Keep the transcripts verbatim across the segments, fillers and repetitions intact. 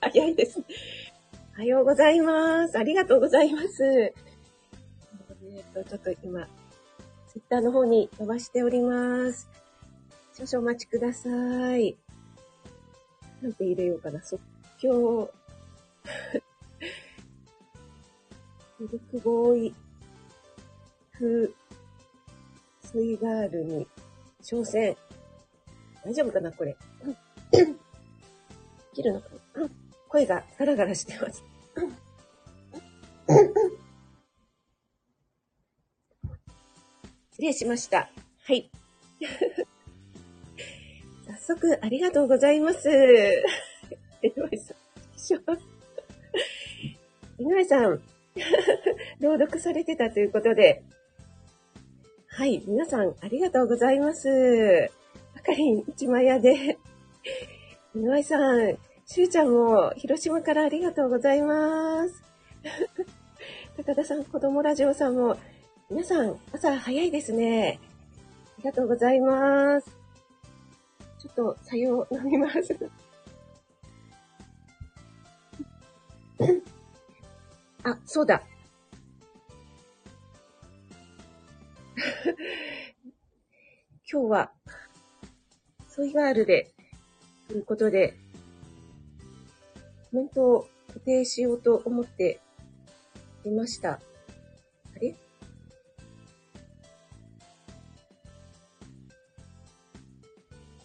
早いですね。おはようございます。ありがとうございます。えー、とちょっと今、ツイッターの方に飛ばしております。少々お待ちください。なんて入れようかな。即興。ミルクボーイ風スイガールに挑戦。大丈夫かなこれ。切るのかな。声がガラガラしてます。失礼しました。はい。早速ありがとうございます。井上さん、井上さん朗読されてたということで、はい皆さんありがとうございます。あかりん一枚屋で井上さん、しゅうちゃんも広島からありがとうございます。高田さん、子供ラジオさんも皆さん朝早いですね。ありがとうございます。ちょっと、さよう飲みます。あ、そうだ。今日は、ソイガールで、ということで、コメントを固定しようと思っていました。あれ？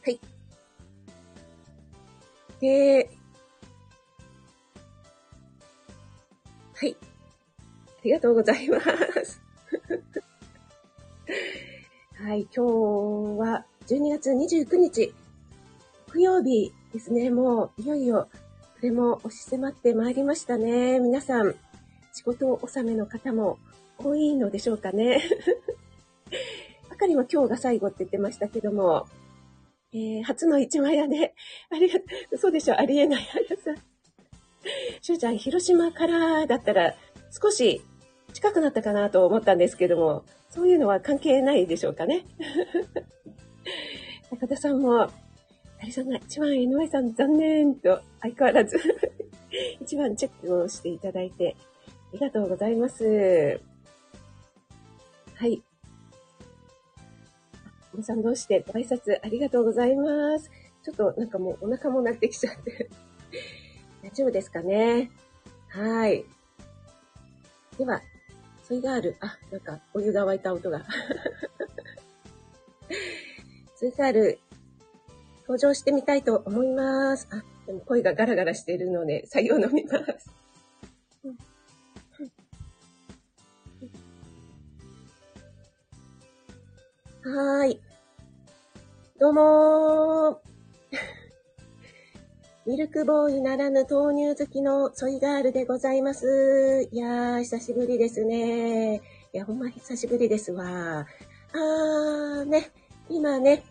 はい。で、はい。ありがとうございます。はい、今日はじゅうにがつにじゅうくにち、木曜日ですね。もういよいよ、これも押し迫ってまいりましたね。皆さん、仕事納めの方も多いのでしょうかね。あかりは今日が最後って言ってましたけども、えー、初の一枚屋で、ありがとう、そうでしょ、ありえない、あやさん。しゅうちゃん、広島からだったら、少し近くなったかなと思ったんですけども、そういうのは関係ないでしょうかね。中田さんも、ありさんが一番井上さん残念と、相変わらず、一番チェックをしていただいて、ありがとうございます。はい。皆さんどうしてご挨拶ありがとうございます。ちょっとなんかもうお腹も鳴ってきちゃって大丈夫ですかね。はい。ではソイガール、あ、なんかお湯が沸いた音がソイガール登場してみたいと思います。あ、でも声がガラガラしているので採用飲みます。はーい。どうもー。ミルクボーイならぬ豆乳好きのソイガールでございます。いやー、久しぶりですね。いや、ほんま久しぶりですわ。あーね、今ね、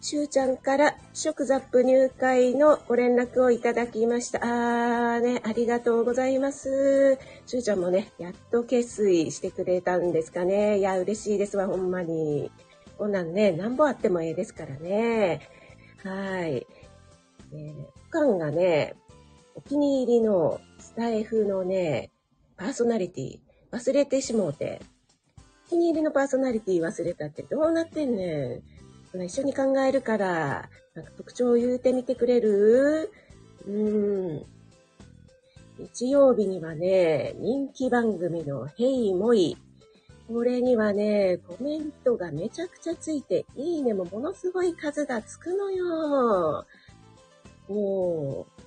しゅうちゃんから食ザップ入会のご連絡をいただきました。あーね、ありがとうございます。しゅうちゃんもね、やっと決水してくれたんですかね。いや、嬉しいですわ、ほんまに。こんなんね、なんぼあってもええですからね。はい。えー、おかんがね、お気に入りのスタイフのね、パーソナリティ、忘れてしもうて。お気に入りのパーソナリティ忘れたってどうなってんねん。一緒に考えるから、なんか特徴を言うてみてくれる？うーん。日曜日にはね、人気番組のヘイモイ。これにはね、コメントがめちゃくちゃついて、いいねもものすごい数がつくのよ。もう、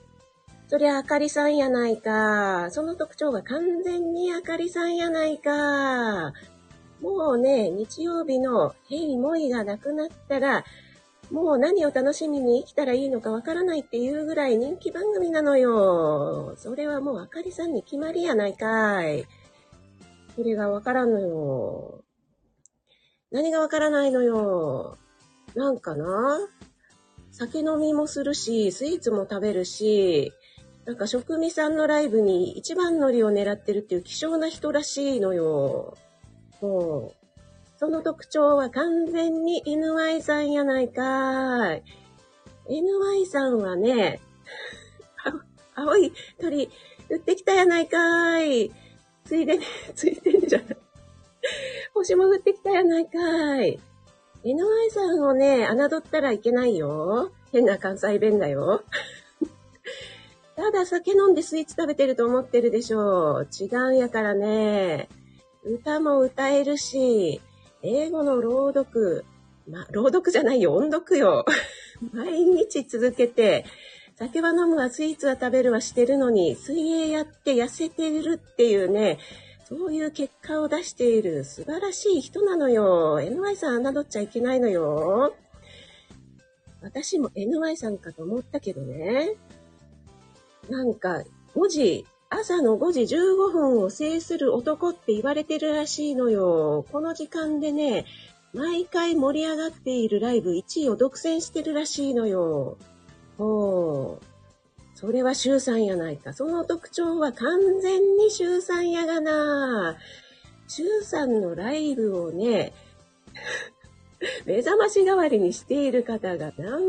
そりゃあかりさんやないか。その特徴が完全にあかりさんやないか。もうね、日曜日のヘイモイがなくなったら、もう何を楽しみに生きたらいいのかわからないっていうぐらい人気番組なのよ。それはもうあかりさんに決まりやないかい。それがわからんのよ。何がわからないのよ。なんかな、酒飲みもするし、スイーツも食べるし、なんか食味さんのライブに一番乗りを狙ってるっていう希少な人らしいのよ。もう、その特徴は完全に エヌワイ さんやないかーい。エヌワイ さんはね、青い鳥、売ってきたやないかーい。ついでね、ついでねじゃない。星も降ってきたやないかーい。エヌワイ さんをね、侮ったらいけないよ。変な関西弁だよ。ただ酒飲んでスイーツ食べてると思ってるでしょう。違うんやからね。歌も歌えるし、英語の朗読、ま、朗読じゃないよ、音読よ。毎日続けて、酒は飲むわ、スイーツは食べるわしてるのに、水泳やって痩せてるっていうね、そういう結果を出している素晴らしい人なのよ。エヌワイ さん侮っちゃいけないのよ。私も エヌワイ さんかと思ったけどね。なんか、ごじ、朝のごじじゅうごふんを制する男って言われてるらしいのよ。この時間でね、毎回盛り上がっているライブいちいを独占してるらしいのよ。おー、それは周さんやないか。その特徴は完全に周さんやがな。周さんのライブをね、目覚まし代わりにしている方が何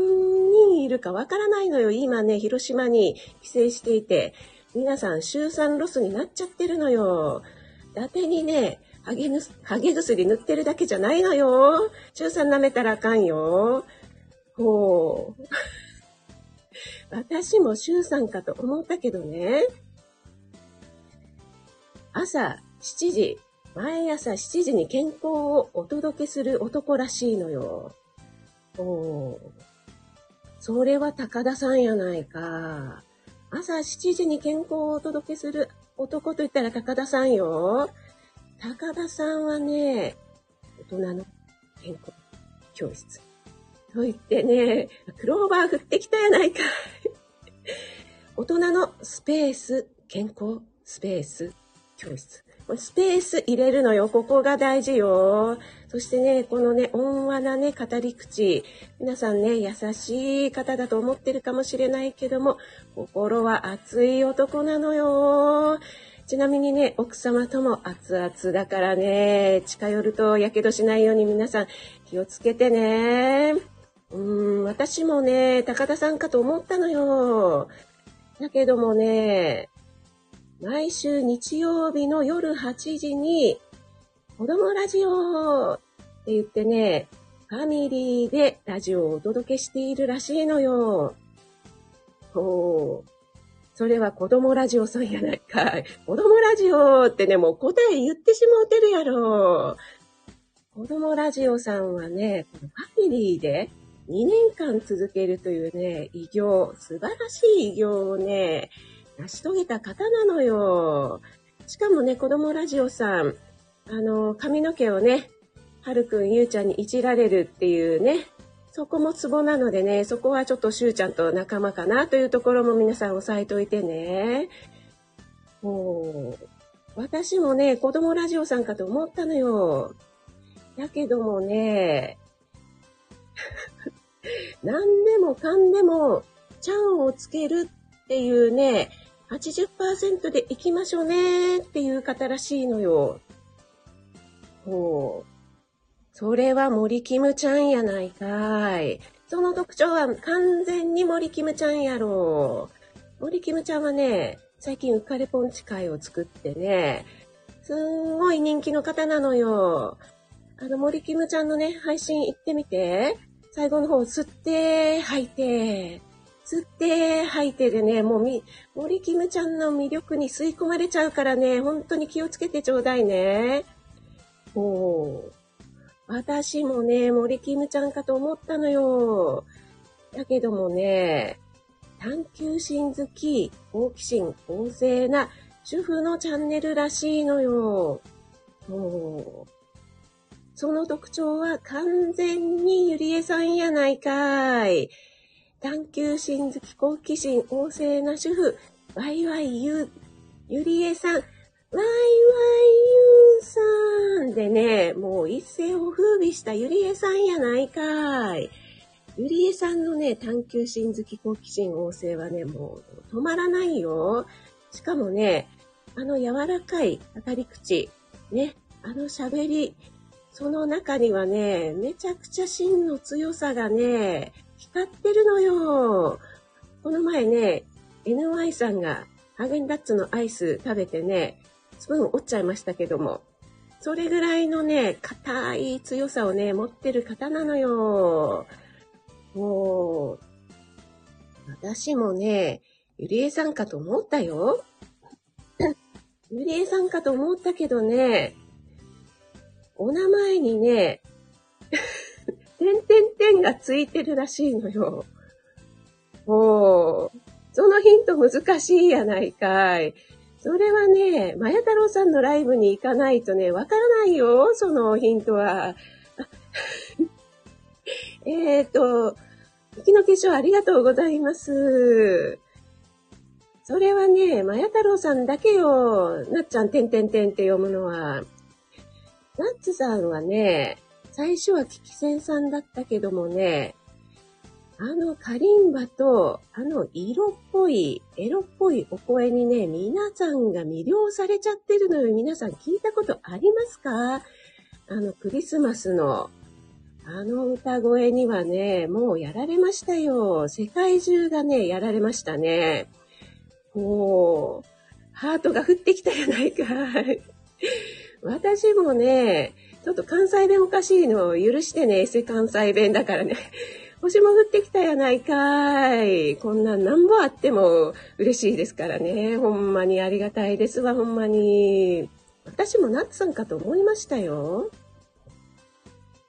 人いるかわからないのよ。今ね、広島に帰省していて、皆さん周さんロスになっちゃってるのよ。伊達にね、ハゲぬ、ハゲ薬塗ってるだけじゃないのよ。周さん舐めたらあかんよ。ほう。私も周さんかと思ったけどね。朝しちじ、毎朝しちじに健康をお届けする男らしいのよ。おー、それは高田さんやないか。朝しちじに健康をお届けする男と言ったら高田さんよ。高田さんはね、大人の健康教室。と言ってね、クローバー降ってきたやないか。大人のスペース、健康、スペース、教室。これスペース入れるのよ。ここが大事よ。そしてね、このね、温和なね、語り口。皆さんね、優しい方だと思ってるかもしれないけども、心は熱い男なのよ。ちなみにね、奥様とも熱々だからね、近寄るとやけどしないように皆さん気をつけてね。うーん、私もね、高田さんかと思ったのよ。だけどもね、毎週日曜日の夜はちじに、子供ラジオって言ってね、ファミリーでラジオをお届けしているらしいのよ。ほう。それは子供ラジオさんやないかい。子供ラジオってね、もう答え言ってしもうてるやろ。子供ラジオさんはね、ファミリーでにねんかん続けるというね、偉業、素晴らしい偉業をね、成し遂げた方なのよ。しかもね、子供ラジオさん、あの、髪の毛をね、はるくん、ゆうちゃんにいじられるっていうね、そこもツボなのでね、そこはちょっとしゅうちゃんと仲間かなというところも皆さん押さえといてね。もう、私もね、子供ラジオさんかと思ったのよ。だけどもね、何でもかんでも、ちゃんをつけるっていうね、はちじゅっパーセント でいきましょうねっていう方らしいのよ。もう、それは森キムちゃんやないかい。その特徴は完全に森キムちゃんやろう。森キムちゃんはね、最近ウカレポンチ会を作ってね、すんごい人気の方なのよ。あの森キムちゃんのね、配信行ってみて、最後の方吸って吐いて、吸って吐いてでね、もうみ、森キムちゃんの魅力に吸い込まれちゃうからね、本当に気をつけてちょうだいね。おー。私もね、森キムちゃんかと思ったのよ。だけどもね、探求心好き、好奇心旺盛な主婦のチャンネルらしいのよ。もう、その特徴は完全にゆりえさんやないかい。探求心好き、好奇心旺盛な主婦、ワイワイゆ、ゆりえさん。ワイワイユーさんでね、もう一世を風靡したゆりえさんやないかい。ゆりえさんのね、探求心好き好奇心旺盛はね、もう止まらないよ。しかもね、あの柔らかい語り口、ね、あの喋り、その中にはね、めちゃくちゃ芯の強さがね、光ってるのよ。この前ね、エヌワイ さんがハーゲンダッツのアイス食べてね、スプーン折っちゃいましたけども、それぐらいのね、硬い強さをね、持ってる方なのよ。もう、私もね、ゆりえさんかと思ったよ。ゆりえさんかと思ったけどね、お名前にね、てんてんてんがついてるらしいのよ。もう、そのヒント難しいやないかい。それはね、まや太郎さんのライブに行かないとね、わからないよ、そのヒントは。えっと、雪の化粧ありがとうございます。それはね、まや太郎さんだけよ、なっちゃんてんてんてんって読むのは。なっつさんはね、最初はキキセンさんだったけどもね、あのカリンバと、あの色っぽい、エロっぽいお声にね、皆さんが魅了されちゃってるのよ。皆さん聞いたことありますか？あのクリスマスの、あの歌声にはね、もうやられましたよ。世界中がね、やられましたね。おー、ハートが降ってきたやないかい。私もね、ちょっと関西弁おかしいのを許してね、エセ関西弁だからね。星も降ってきたやないかい。こんなんなんぼあっても嬉しいですからね。ほんまにありがたいですわ、ほんまに。私もナッツさんかと思いましたよ。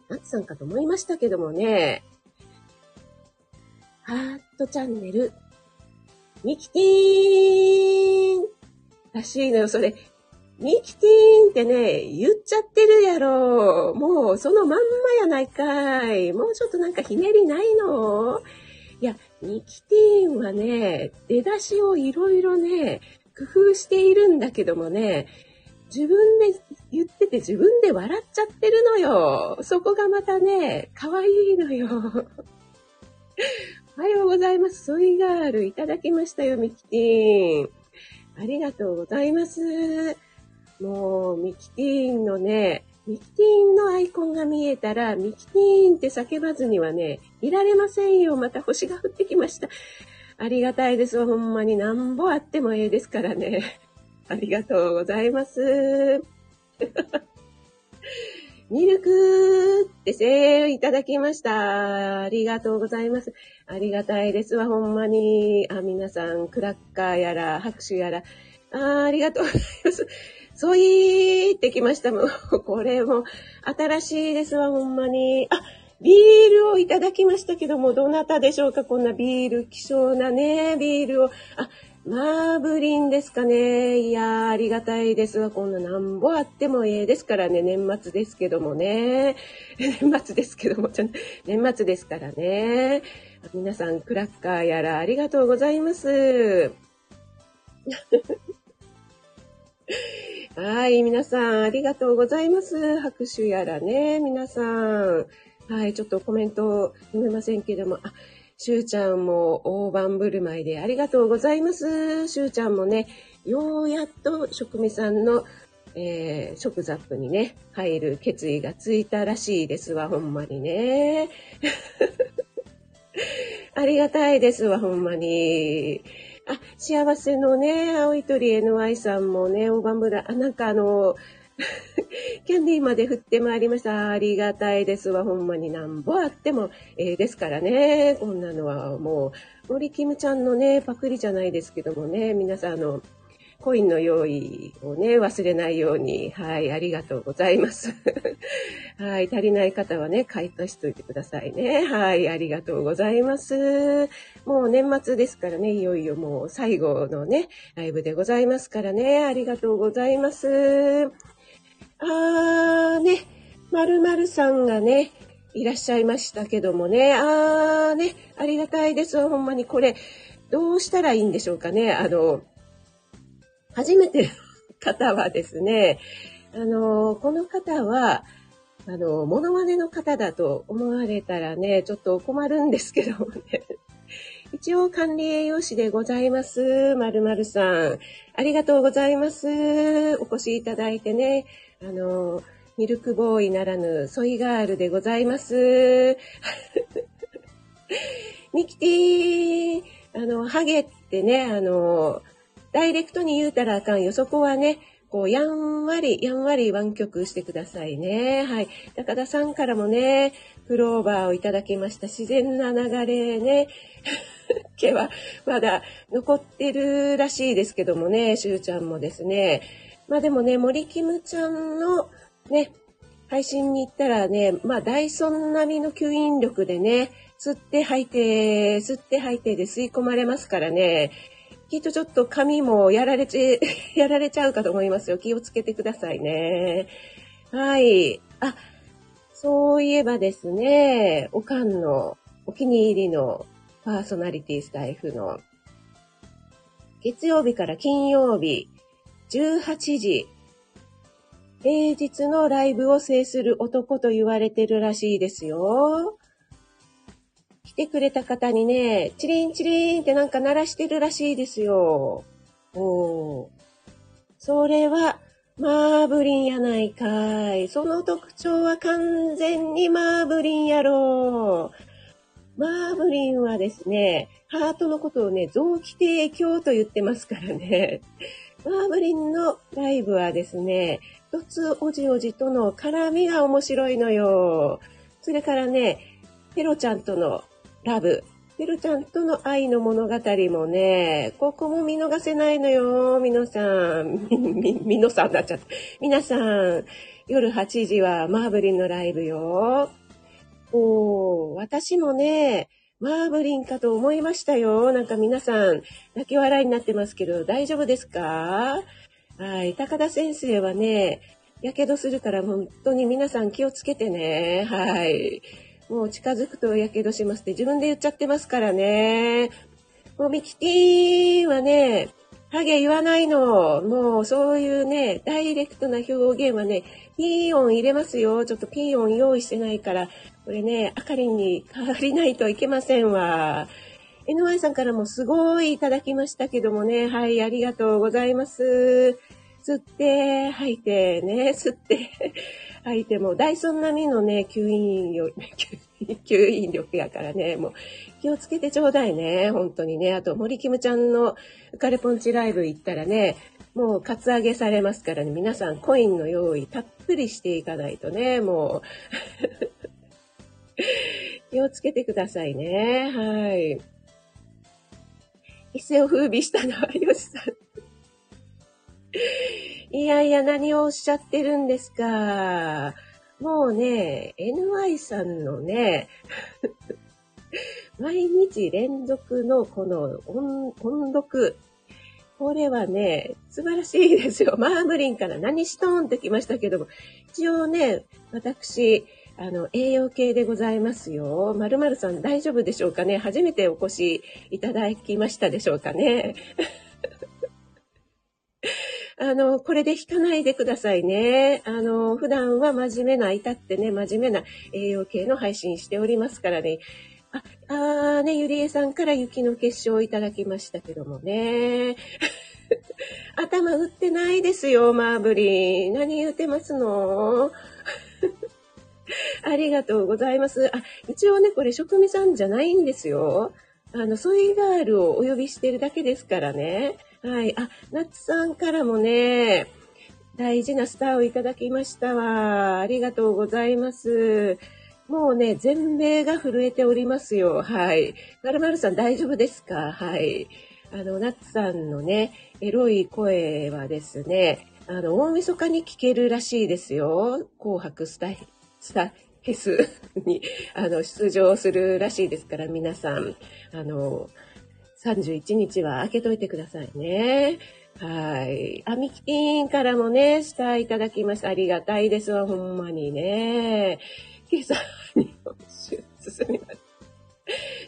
ナッツさんかと思いましたけどもね。ハートチャンネル。ミキティーンらしいのよ、それ。ミキティーンってね、言っちゃってるやろ。もうそのまんまやないかい。もうちょっとなんかひねりないの？いや、ミキティーンはね、出だしをいろいろね、工夫しているんだけどもね、自分で言ってて自分で笑っちゃってるのよ。そこがまたね、可愛いのよ。おはようございます。ソイガールいただきましたよ、ミキティーン。ありがとうございます。もう、ミキティーンのね、ミキティーンのアイコンが見えたら、ミキティーンって叫ばずにはね、いられませんよ。また星が降ってきました。ありがたいです。ほんまになんぼあってもええですからね。ありがとうございます。ミルクって声援いただきました。ありがとうございます。ありがたいですわ、ほんまに。あ、皆さん、クラッカーやら、拍手やら。あ、ありがとうございます。ソイーってきましたもん。これも新しいですわ、ほんまに。あ、ビールをいただきましたけども、どなたでしょうか？こんなビール、希少なね、ビールを。あ、マーブリンですかね。いやー、ありがたいですわ。こんななんぼあってもええですからね。年末ですけどもね。年末ですけども、ちょっと年末ですからね。皆さん、クラッカーやらありがとうございます。はい、皆さんありがとうございます。拍手やらね、皆さん。はい、ちょっとコメント読めませんけども、あ、しゅうちゃんも大盤振る舞いでありがとうございます。しゅうちゃんもね、ようやっと職味さんの、えー、食ザップにね、入る決意がついたらしいですわ、ほんまにね。ありがたいですわ、ほんまに。あ、幸せのね、青い鳥 エヌワイ さんもね、大盤振る舞い、あ、なんかあの、キャンディーまで振ってまいりました。ありがたいですわ、ほんまになんぼあっても、えー、ですからね、こんなのはもう、森キムちゃんのね、パクリじゃないですけどもね、皆さん、あの、コインの用意をね、忘れないように、はい、ありがとうございます。はい、足りない方はね、買い足しといてくださいね。はい、ありがとうございます。もう年末ですからね、いよいよもう最後のね、ライブでございますからね、ありがとうございます。あーね、〇〇さんがね、いらっしゃいましたけどもね、あーね、ありがたいですわ、ほんまに。これ、どうしたらいいんでしょうかね。あの、初めての方はですね、あの、この方は、あの、モノマネの方だと思われたらね、ちょっと困るんですけどもね。一応管理栄養士でございます。〇〇さん。ありがとうございます。お越しいただいてね。あの、ミルクボーイならぬソイガールでございます。ミキティー、あのハゲってね、あのダイレクトに言うたらあかんよ。そこはね、こうやんわりやんわり湾曲してくださいね。はい、高田さんからもね、クローバーをいただきました。自然な流れね。毛はまだ残ってるらしいですけどもね、しゅうちゃんもですね。まあでもね、森キムちゃんのね、配信に行ったらね、まあダイソン並みの吸引力でね、吸って吐いて、吸って吐いてで吸い込まれますからね、きっとちょっと髪もやられち、やられちゃうかと思いますよ。気をつけてくださいね。はい。あ、そういえばですね、おかんのお気に入りのパーソナリティスタイフの月曜日から金曜日じゅうはちじ平日のライブを制する男と言われてるらしいですよ。来てくれた方にね、チリンチリンってなんか鳴らしてるらしいですよ。おー、それはマーブリンやないかい。その特徴は完全にマーブリンやろう。マーブリンはですね、ハートのことをね、臓器提供と言ってますからね。マーブリンのライブはですね、一つおじおじとの絡みが面白いのよ。それからね、ペロちゃんとのラブ、ペロちゃんとの愛の物語もね、ここも見逃せないのよ、みのさん。み、み、みのさんになっちゃった。皆さん、夜はちじはマーブリンのライブよ。おー、私もね、マーブリンかと思いましたよ。なんか皆さん、泣き笑いになってますけど、大丈夫ですか？はい、高田先生はね、やけどするから本当に皆さん気をつけてね。はい。もう近づくとやけどしますって自分で言っちゃってますからね。もうミキティはね、ハゲ言わないの。もうそういうね、ダイレクトな表現はね、ピー音入れますよ。ちょっとピー音用意してないから、これね、あかりんに変わりないといけませんわ。エヌワイ さんからもすごいいただきましたけどもね、はい、ありがとうございます。吸って、吐いて、ね、吸って、吐いて、もうダイソン並みのね、吸引力、吸引力やからね、もう気をつけてちょうだいね、本当にね。あと、森キムちゃんの浮かれポンチライブ行ったらね、もうカツアゲされますからね、皆さんコインの用意たっぷりしていかないとね、もう、気をつけてくださいね、はい。一世を風靡したのはヨシさん。いやいや、何をおっしゃってるんですか。もうね、エヌワイ さんのね、毎日連続のこの音、音読。これはね、素晴らしいですよ。マーブリンから何しとんってきましたけども、一応ね、私、あの、栄養系でございますよ。〇〇さん大丈夫でしょうかね。初めてお越しいただきましたでしょうかね。あの、これで引かないでくださいね。あの、普段は真面目な、至ってね、真面目な栄養系の配信しておりますからね。あ、あーね、ゆりえさんから雪の結晶をいただきましたけどもね。頭打ってないですよ、マーブリン。何言うてますの？ありがとうございます。あ、一応ね、これ、職味さんじゃないんですよ。あの、ソイガールをお呼びしてるだけですからね。はい。あ、ナツさんからもね、大事なスターをいただきましたわ。ありがとうございます。もうね、全米が震えておりますよ。はい。まるまるさん大丈夫ですか？はい。あの、ナツさんのね、エロい声はですね、あの、大晦日に聞けるらしいですよ。紅白スタイル。スタフェスにあの出場するらしいですから、皆さん、あの、さんじゅういちにちは開けといてくださいね。はい。あ、ミキティンからもね、スターいただきました。ありがたいですわ、ほんまにね。今朝、日本酒進みます。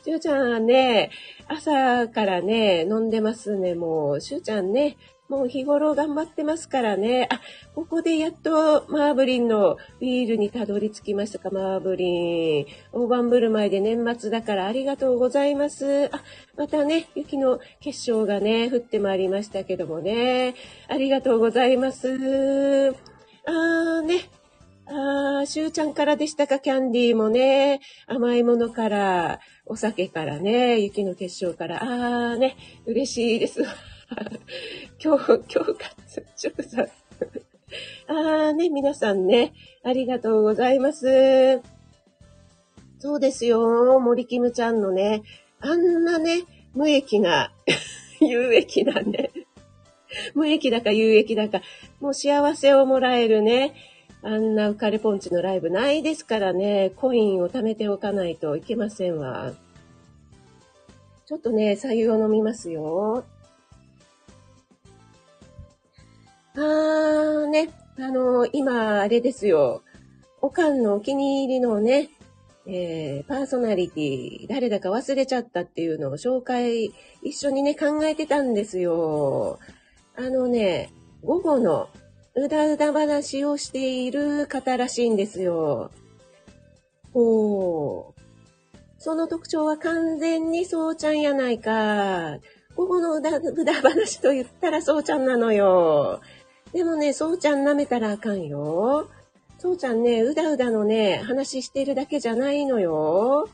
しゅうちゃんね、朝からね、飲んでますね、もう。しゅうちゃんね、もう日頃頑張ってますからね。あ、ここでやっとマーブリンのビールにたどり着きましたか、マーブリン。大盤振る舞いで年末だからありがとうございます。あ、またね、雪の結晶がね、降ってまいりましたけどもね。ありがとうございます。あーね、あああ、しゅうちゃんからでしたか、キャンディーもね、甘いものから、お酒からね、雪の結晶から、ああね、嬉しいですわ。今日、今日か、ちょっとさ、ああね、皆さんね、ありがとうございます。そうですよ、森キムちゃんのね、あんなね、無益な、有益なね、無益だか有益だか、もう幸せをもらえるね、あんな浮かれポンチのライブないですからね、コインを貯めておかないといけませんわ。ちょっとね、白湯を飲みますよ。あーね、あのー、今、あれですよ、おかんのお気に入りのね、えー、パーソナリティ、誰だか忘れちゃったっていうのを紹介、一緒にね、考えてたんですよ。あのね、午後のうだうだ話をしている方らしいんですよ。ほう。その特徴は完全にそうちゃんやないか。午後のうだうだ話と言ったらそうちゃんなのよ。でもね、そうちゃん舐めたらあかんよ。そうちゃんね、うだうだのね、話してるだけじゃないのよ。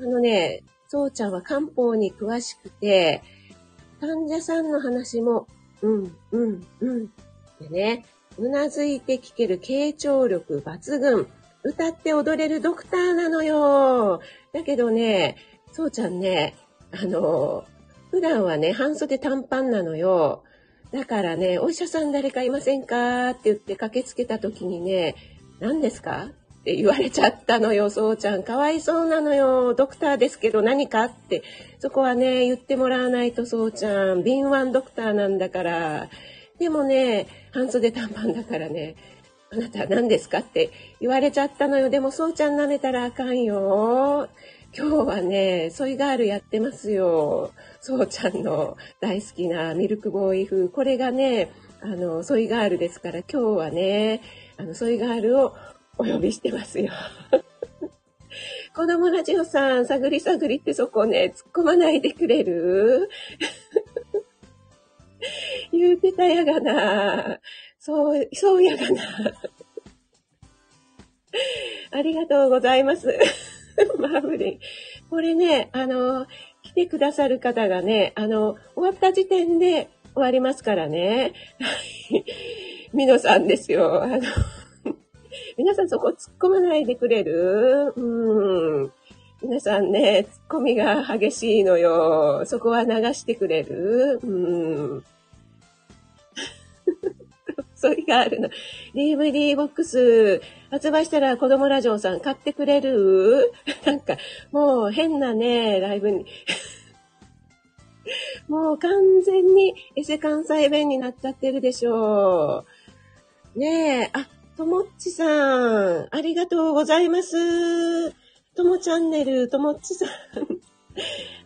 あのね、そうちゃんは漢方に詳しくて、患者さんの話も、うん、うん、うん。でね、うなずいて聞ける傾聴力抜群。歌って踊れるドクターなのよ。だけどね、そうちゃんね、あの、普段はね、半袖短パンなのよ。だからね、お医者さん誰かいませんかって言って駆けつけた時にね、何ですかって言われちゃったのよ、そうちゃん。かわいそうなのよ。ドクターですけど何かって、そこはね、言ってもらわないと、そうちゃん。敏腕ドクターなんだから。でもね、半袖短パンだからね、あなた何ですかって言われちゃったのよ。でも、そうちゃん舐めたらあかんよ。今日はね、ソイガールやってますよ。そうちゃんの大好きなミルクボーイ風。これがね、あの、ソイガールですから、今日はね、あの、ソイガールをお呼びしてますよ。子供ラジオさん、探り探りってそこね、突っ込まないでくれる？言うてたやがな。そう、そうやがな。ありがとうございます。マーブリン。これね、あの、来てくださる方がね、あの、終わった時点で終わりますからね。ミノさんですよ。あの、皆さんそこ突っ込まないでくれる？うん。皆さんね、ツッコミが激しいのよ。そこは流してくれる？うん。そういうがあるの。ディーブイディー ボックス、発売したら子供ラジオさん買ってくれる？なんか、もう変なね、ライブに。もう完全にエセ関西弁になっちゃってるでしょう。ねえ、あ、ともっちさん、ありがとうございます。ともチャンネル、ともっちさん。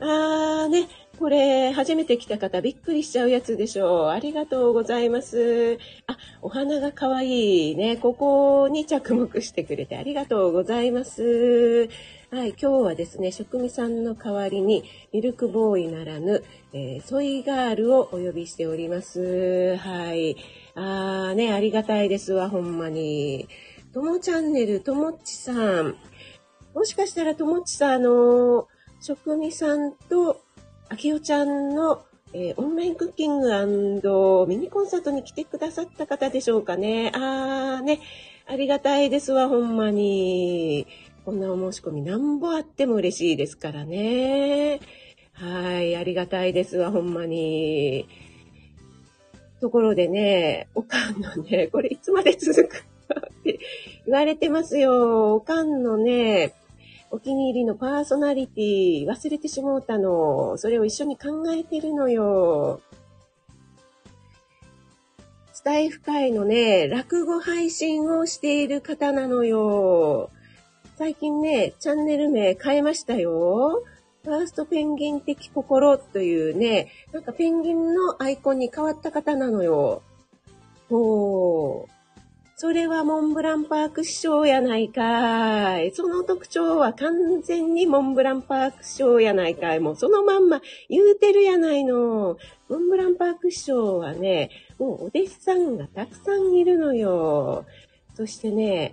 あーね、これ、初めて来た方、びっくりしちゃうやつでしょう。ありがとうございます。あ、お花がかわいいね。ここに着目してくれてありがとうございます。はい、今日はですね、食味さんの代わりに、ミルクボーイならぬ、えー、ソイガールをお呼びしております。はい。あーね、ありがたいですわ、ほんまに。ともチャンネル、ともっちさん。もしかしたら、ともっちさん、あの、食味さんと、あきおちゃんの、えー、オンラインクッキング&ミニコンサートに来てくださった方でしょうかね。あーね、ありがたいですわ、ほんまに。こんなお申し込み、なんぼあっても嬉しいですからね。はい、ありがたいですわ、ほんまに。ところでね、おかんのね、これいつまで続くって言われてますよ。おかんのね、お気に入りのパーソナリティ忘れてしもうたの。それを一緒に考えてるのよ。スタイフ界のね、落語配信をしている方なのよ。最近ね、チャンネル名変えましたよ。ファーストペンギン的心というね、なんかペンギンのアイコンに変わった方なのよ。ほー。それはモンブランパーク師匠やないかい。その特徴は完全にモンブランパーク師匠やないかい。もうそのまんま言うてるやないの。モンブランパーク師匠はね、もうお弟子さんがたくさんいるのよ。そしてね、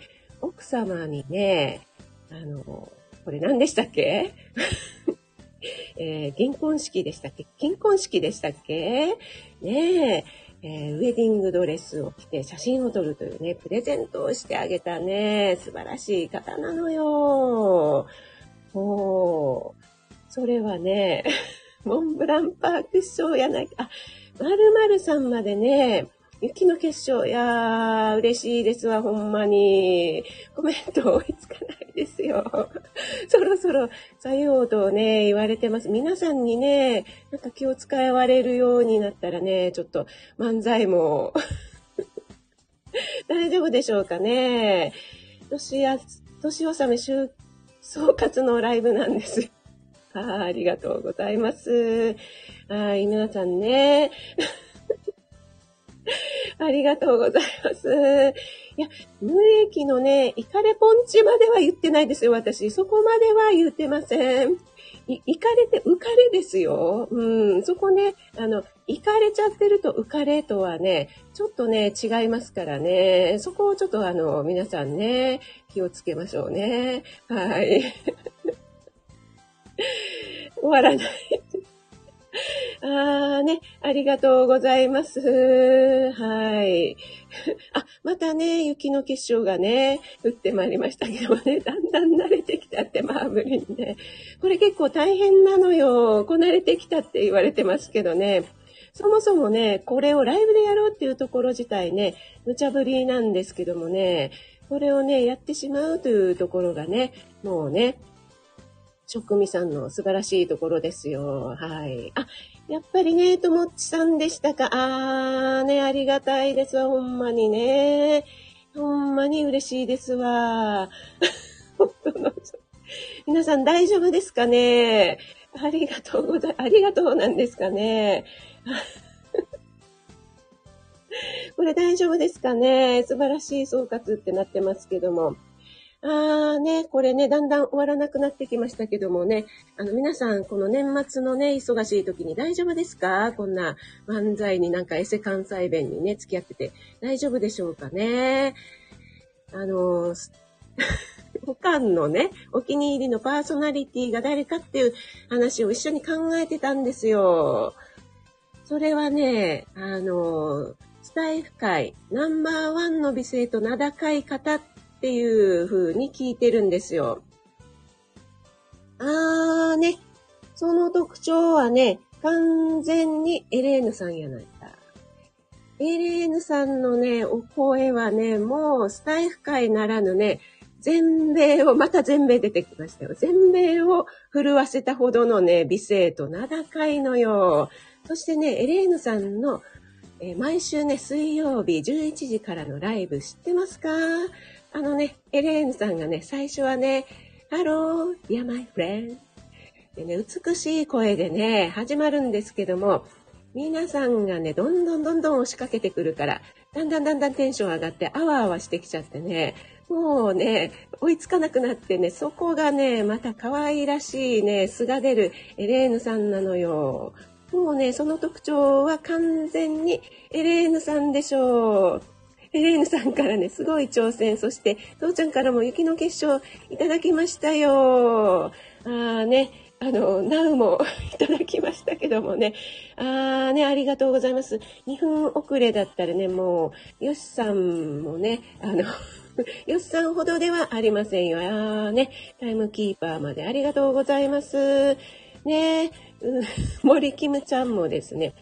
奥様にね、あの、これ何でしたっけえー、銀婚式でしたっけ金婚式でしたっけねえ、えー、ウェディングドレスを着て写真を撮るというね、プレゼントをしてあげたね、素晴らしい方なのよ。おー、それはね、モンブランパー決勝やなきゃ、あ、〇〇さんまでね、雪の結晶、いやー、嬉しいですわ、ほんまに。コメント追いつかないですよ。そろそろ、さようとね、言われてます。皆さんにね、なんか気を使われるようになったらね、ちょっと漫才も、大丈夫でしょうかね。年や、年納め週総括のライブなんです。あ、ありがとうございます。はい、皆さんね。ありがとうございます。いや、無益のね、イカレポンチまでは言ってないですよ、私。そこまでは言ってません。い、イカレって浮かれですよ。うん、そこね、あの、イカれちゃってると浮かれとはね、ちょっとね、違いますからね。そこをちょっとあの、皆さんね、気をつけましょうね。はい。終わらない。ああね、ありがとうございます。はい。あ、またね、雪の結晶がね、降ってまいりましたけどね、だんだん慣れてきたって、マーブルにね。これ結構大変なのよ。こなれてきたって言われてますけどね。そもそもね、これをライブでやろうっていうところ自体ね、無茶ぶりなんですけどもね、これをね、やってしまうというところがね、もうね、職味さんの素晴らしいところですよ。はい。あ、やっぱりね、ともっちさんでしたか。あーね、ありがたいですわ。ほんまにね。ほんまに嬉しいですわ。本当の皆さん大丈夫ですかね。ありがとうござい、ありがとうなんですかね。これ大丈夫ですかね。素晴らしい総括ってなってますけども。あーね、これね、だんだん終わらなくなってきましたけどもね、あの皆さん、この年末のね、忙しい時に大丈夫ですか？こんな漫才になんかエセ関西弁にね、付き合ってて大丈夫でしょうかね。あの、おかんのね、お気に入りのパーソナリティが誰かっていう話を一緒に考えてたんですよ。それはね、あの、スタイフ界ナンバーワンの美声と名高い方って、っていう風に聞いてるんですよ。あーね、その特徴はね、完全にエレーヌさんやないか。エレーヌさんのね、お声はね、もうスタイフ界ならぬね、全米を、また全米出てきましたよ。全米を震わせたほどのね、美声と名高いのよ。そしてね、エレーヌさんの、えー、毎週ね、水曜日じゅういちじからのライブ知ってますか？あのね、エレーヌさんがね、最初はね、ハロー、dear my friend でね、美しい声でね、始まるんですけども、皆さんがね、どんどんどんどん押しかけてくるから、だんだんだんだんテンション上がって、あわあわしてきちゃってね、もうね、追いつかなくなってね、そこがね、また可愛らしいね、素が出るエレーヌさんなのよ。もうね、その特徴は完全にエレーヌさんでしょう。エレーヌさんからね、すごい挑戦、そして、父ちゃんからも雪の結晶いただきましたよ。あーね、あの、ナウもいただきましたけどもね。あーね、ありがとうございます。にふん遅れだったらね、もう、ヨシさんもね、あの、ヨシさんほどではありませんよ。あーね、タイムキーパーまでありがとうございます。ね、うん、森キムちゃんもですね、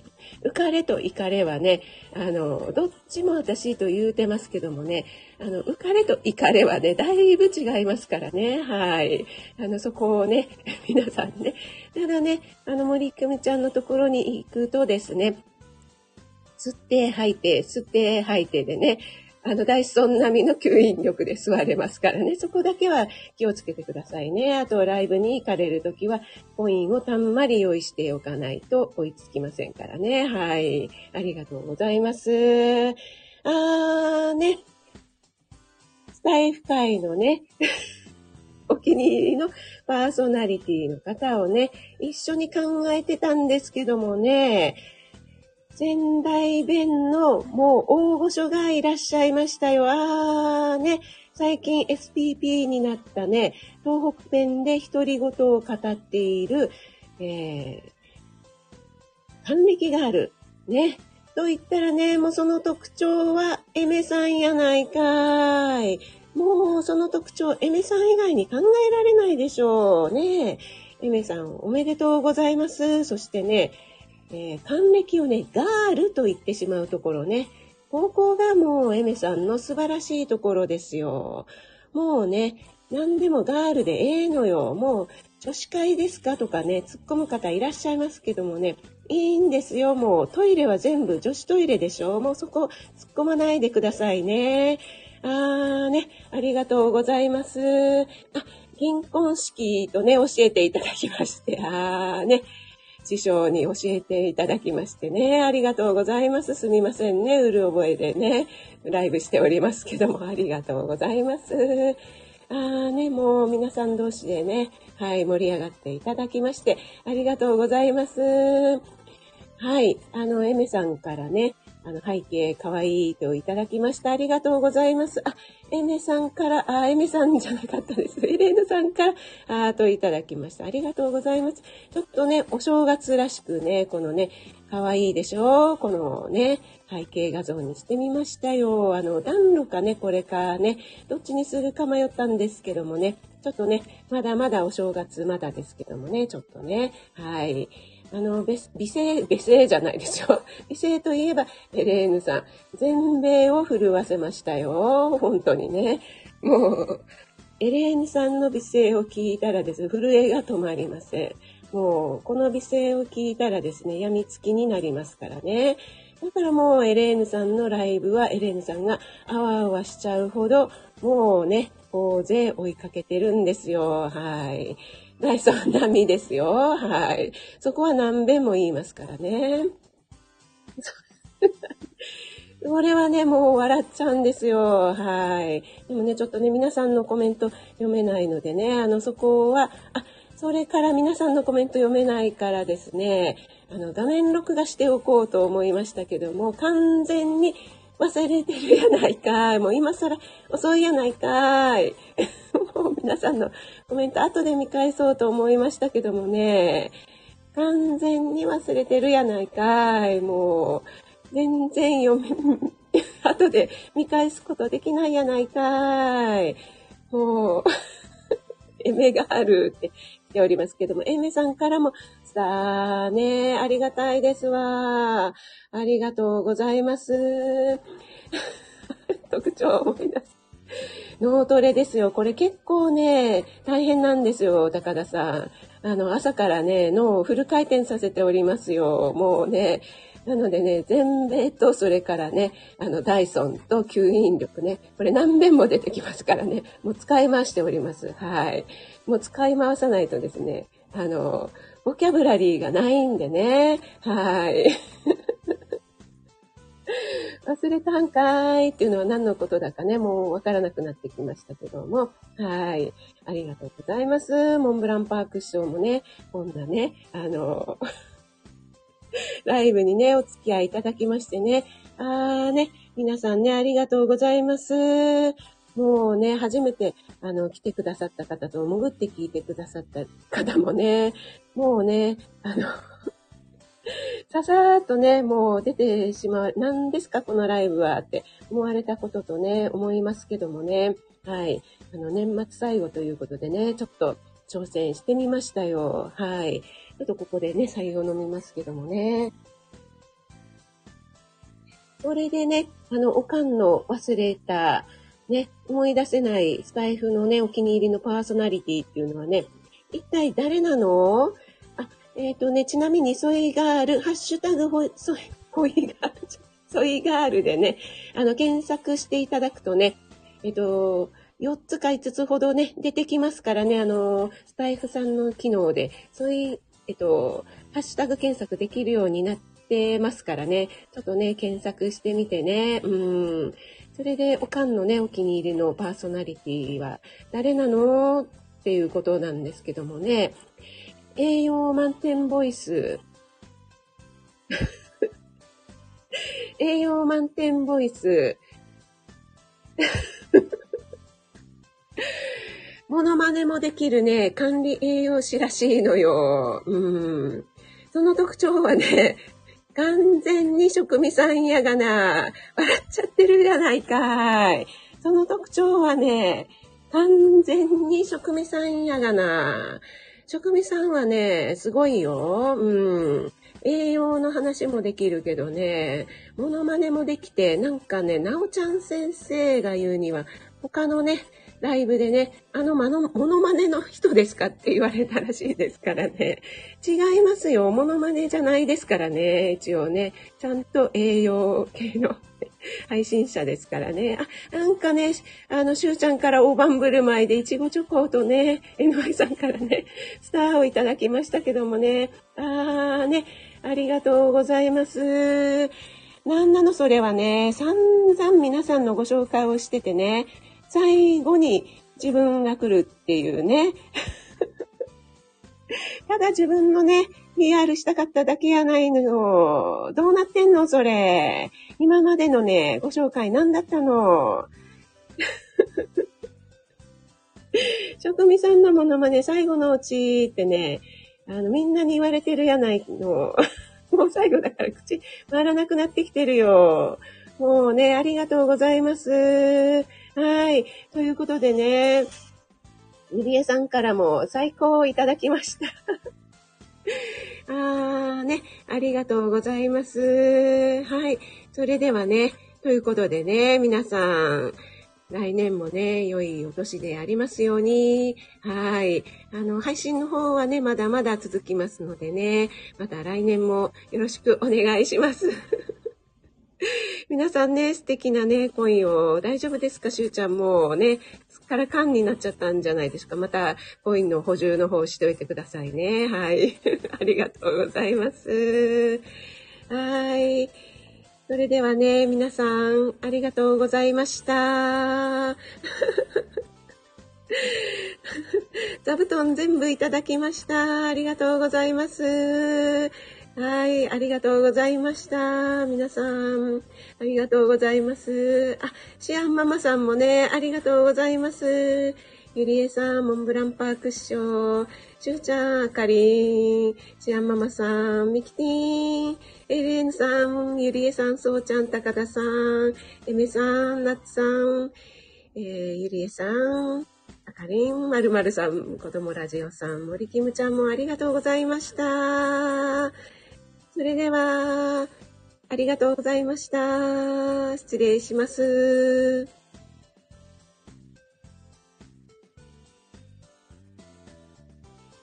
浮かれとイカレはね、あの、どっちも私と言うてますけどもね、あの、浮かれとイカレはね、だいぶ違いますからね、はい。あの、そこをね、皆さんね、ただね、あの、森久美ちゃんのところに行くとですね、吸って吐いて、吸って吐いてでね、あの、ダイソン並みの吸引力で座れますからね。そこだけは気をつけてくださいね。あと、ライブに行かれるときは、コインをたんまり用意しておかないと追いつきませんからね。はい。ありがとうございます。あーね。スタイフ界のね、お気に入りのパーソナリティの方をね、一緒に考えてたんですけどもね、仙台弁のもう大御所がいらっしゃいましたよ。あーね。最近 エスピーピー になったね、東北弁で独り言を語っている、えー、還暦がある。ね。と言ったらね、もうその特徴はエメさんやないかーい。もうその特徴、エメさん以外に考えられないでしょうね。エメさんおめでとうございます。そしてね、えー、還暦をね、ガールと言ってしまうところね。ここがもうエメさんの素晴らしいところですよ。もうね、何でもガールでええのよ。もう女子会ですかとかね、突っ込む方いらっしゃいますけどもね、いいんですよ。もうトイレは全部女子トイレでしょ。もうそこ突っ込まないでくださいね。あーね、ありがとうございます。あ、銀婚式とね、教えていただきまして、あーね。師匠に教えていただきましてね、ありがとうございます。すみませんね、うる覚えでねライブしておりますけども、ありがとうございます。あーね、もう皆さん同士でね、はい、盛り上がっていただきましてありがとうございます。はい、あのエメさんからね、あの背景かわいいといただきました。ありがとうございます。あ、エメさんから、あ、エメさんじゃなかったです。エレーヌさんから、あといただきました。ありがとうございます。ちょっとね、お正月らしくね、このね、かわいいでしょう。このね、背景画像にしてみましたよ。あの、暖炉かね、これかね、どっちにするか迷ったんですけどもね、ちょっとね、まだまだお正月まだですけどもね、ちょっとね、はい。あの、美声、美声じゃないですよ。美声といえば、エレーヌさん。全米を震わせましたよ。本当にね。もう、エレーヌさんの美声を聞いたらですね、震えが止まりません。もう、この美声を聞いたらですね、病みつきになりますからね。だからもう、エレーヌさんのライブは、エレーヌさんがあわあわしちゃうほど、もうね、大勢追いかけてるんですよ。はい。ダイソン並みですよ。はい。そこは何べんも言いますからね。これはね、もう笑っちゃうんですよ。はい。でもね、ちょっとね、皆さんのコメント読めないのでね、あの、そこは、あ、それから皆さんのコメント読めないからですね、あの、画面録画しておこうと思いましたけども、完全に忘れてるやないかい。もう今更遅いやないかい。もう皆さんのコメント後で見返そうと思いましたけどもね、完全に忘れてるやないかい。もう全然読め、後で見返すことできないやないかい。もうエメがあるって来ておりますけども、エメさんからもさあね、ありがたいですわ。ありがとうございます。特徴を思い出す。脳トレですよ。これ結構ね、大変なんですよ、高田さん。あの、朝からね、脳をフル回転させておりますよ。もうね、なのでね、全米と、それからね、あの、ダイソンと吸引力ね、これ何遍も出てきますからね、もう使い回しております。はい。もう使い回さないとですね、あの、ボキャブラリーがないんでね、はい。忘れたんかーいっていうのは何のことだかね、もうわからなくなってきましたけども、はい。ありがとうございます。モンブランパーク師匠もね、こんなね、あの、ライブにね、お付き合いいただきましてね、あーね、皆さんね、ありがとうございます。もうね、初めて、あの、来てくださった方と、潜って聞いてくださった方もね、もうね、あの、ささーっとね、もう出てしまう、何ですかこのライブはって思われたこととね、思いますけどもね、はい、あの、年末最後ということでね、ちょっと挑戦してみましたよ。はい。ちょっとここでね、採用飲みますけどもね。これでね、あの、おかんの忘れた、ね、思い出せないスタイフのね、お気に入りのパーソナリティっていうのはね、一体誰なの？あ、えっとね、ちなみにソイガール、ハッシュタグホイ、ソイ、ホイガール、ソイガールでね、あの、検索していただくとね、えっと、よっつかいつつほどね、出てきますからね、あの、スタイフさんの機能で、ソイ、えっと、ハッシュタグ検索できるようになってますからね、ちょっとね、検索してみてね、うん。それで、おかんのね、お気に入りのパーソナリティは誰なのっていうことなんですけどもね。栄養満点ボイス。栄養満点ボイス。モノマネもできるね、管理栄養士らしいのよ。うん。その特徴はね、完全に食味さんやがな。笑っちゃってるじゃないかい。その特徴はね、完全に食味さんやがな。食味さんはね、すごいよ。うん。栄養の話もできるけどね、モノマネもできて、なんかね、なおちゃん先生が言うには、他のね、ライブでね、あのモノマネの人ですかって言われたらしいですからね。違いますよ。モノマネじゃないですからね。一応ね、ちゃんと栄養系の配信者ですからね。あ、なんかね、あの、しゅうちゃんから大盤振る舞いで、いちごチョコとね、エヌワイ さんからね、スターをいただきましたけどもね。あーね、ありがとうございます。なんなのそれはね、散々皆さんのご紹介をしててね、最後に自分が来るっていうね。ただ自分のね、ピーアール したかっただけやないのよ。どうなってんのそれ。今までのね、ご紹介何だったの。食味さんのものまね、最後のうちってね、あの、みんなに言われてるやないの。もう最後だから口回らなくなってきてるよ。もうね、ありがとうございます。はい。ということでね、ゆりえさんからも最高をいただきました。あーね、ありがとうございます。はい。それではね、ということでね、皆さん、来年もね、良いお年でありますように。はい。あの、配信の方はね、まだまだ続きますのでね、また来年もよろしくお願いします。皆さんね、素敵なね、恋を、大丈夫ですか、しゅうちゃんもうね、すっからかんになっちゃったんじゃないですか。また、恋の補充の方しておいてくださいね。はい。ありがとうございます。はい。それではね、皆さん、ありがとうございました。座布団全部いただきました。ありがとうございます。はい、ありがとうございました。皆さん、ありがとうございます。あ、シアンママさんもね、ありがとうございます。ゆりえさん、モンブランパークッション、しゅうちゃん、あかりん、シアンママさん、ミキティン、エレンさん、ゆりえさん、そうちゃん、高田さん、エメさん、ナッツさん、えー、ゆりえさん、あかりん、まるまるさん、子供ラジオさん、森キムちゃんもありがとうございました。それでは、ありがとうございました。失礼します。